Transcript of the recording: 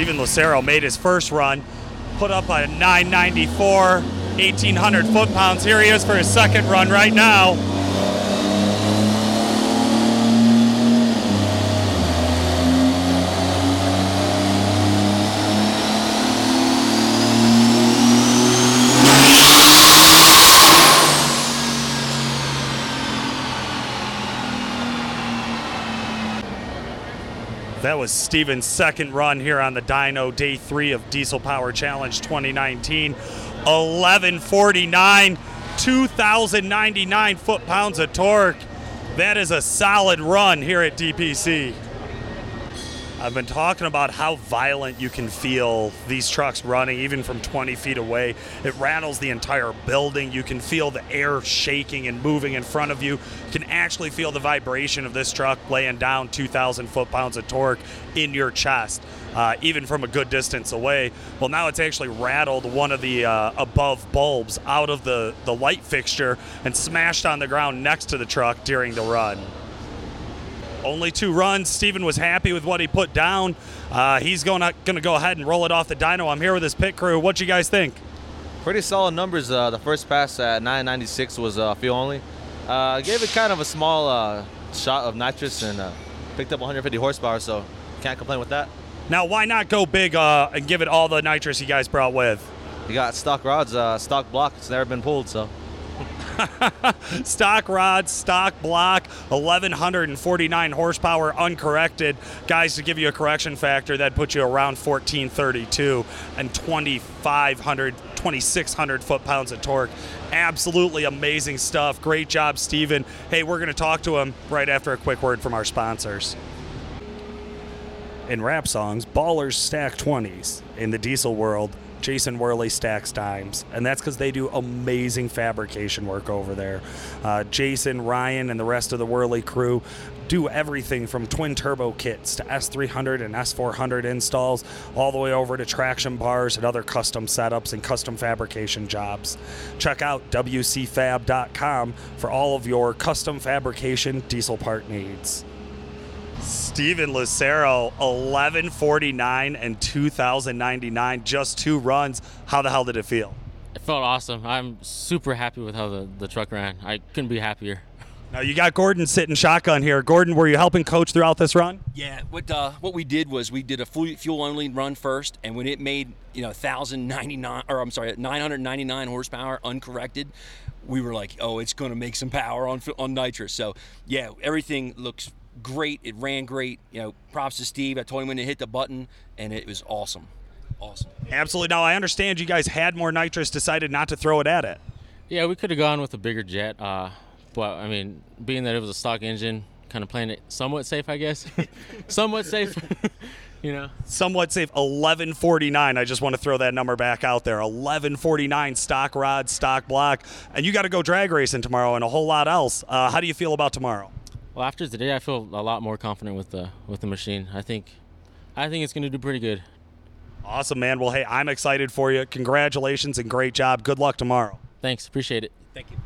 Steven Lucero made his first run, put up a 994, 1,800 foot-pounds. Here he is for his second run right now. That was Steven's second run here on the dyno, day 3 of Diesel Power Challenge 2019. 1149, 2,099 foot-pounds of torque. That is a solid run here at DPC. I've been talking about how violent you can feel these trucks running, even from 20 feet away. It rattles the entire building. You can feel the air shaking and moving in front of you. You can actually feel the vibration of this truck laying down 2,000 foot-pounds of torque in your chest, even from a good distance away. Well, now it's actually rattled one of the above bulbs out of the light fixture and smashed on the ground next to the truck during the run. Only 2 runs. Steven was happy with what he put down. He's gonna go ahead and roll it off the dyno. I'm here with his pit crew. What you guys think? Pretty solid numbers. The first pass at 996 was fuel only. Gave it kind of a small shot of nitrous and picked up 150 horsepower, so can't complain with that. Now, why not go big and give it all the nitrous you guys brought with? You got stock rods, stock block. It's never been pulled, so. Stock rod, stock block, 1,149 horsepower uncorrected. Guys, to give you a correction factor, that puts you around 1,432 and 2,500, 2,600 foot-pounds of torque. Absolutely amazing stuff. Great job, Steven. Hey, we're going to talk to him right after a quick word from our sponsors. In rap songs, ballers stack 20s. In the diesel world, Jason Worley stacks dimes, and that's because they do amazing fabrication work over there. Jason, Ryan, and the rest of the Worley crew do everything from twin turbo kits to S300 and S400 installs, all the way over to traction bars and other custom setups and custom fabrication jobs. Check out WCFab.com for all of your custom fabrication diesel part needs. Steven Lucero, 1149 and 2,099, just 2 runs. How the hell did it feel? It felt awesome. I'm super happy with how the truck ran. I couldn't be happier. Now you got Gordon sitting shotgun here. Gordon, were you helping coach throughout this run? Yeah. What we did was we did a fuel only run first, and when it made 999 horsepower uncorrected, we were like, oh, it's going to make some power on nitrous. So yeah, everything looks great. It ran great. Props to Steve. I told him when to hit the button, and it was awesome. Awesome. Absolutely. Now, I understand you guys had more nitrous, decided not to throw it at it. Yeah, we could have gone with a bigger jet, but I mean, being that it was a stock engine, kind of playing it somewhat safe, I guess. Somewhat safe. Somewhat safe. 1149. I just want to throw that number back out there. 1149 stock rod, stock block, and you got to go drag racing tomorrow and a whole lot else. How do you feel about tomorrow? Well, after today, I feel a lot more confident with the machine. I think it's going to do pretty good. Awesome, man. Well, hey, I'm excited for you. Congratulations and great job. Good luck tomorrow. Thanks. Appreciate it. Thank you.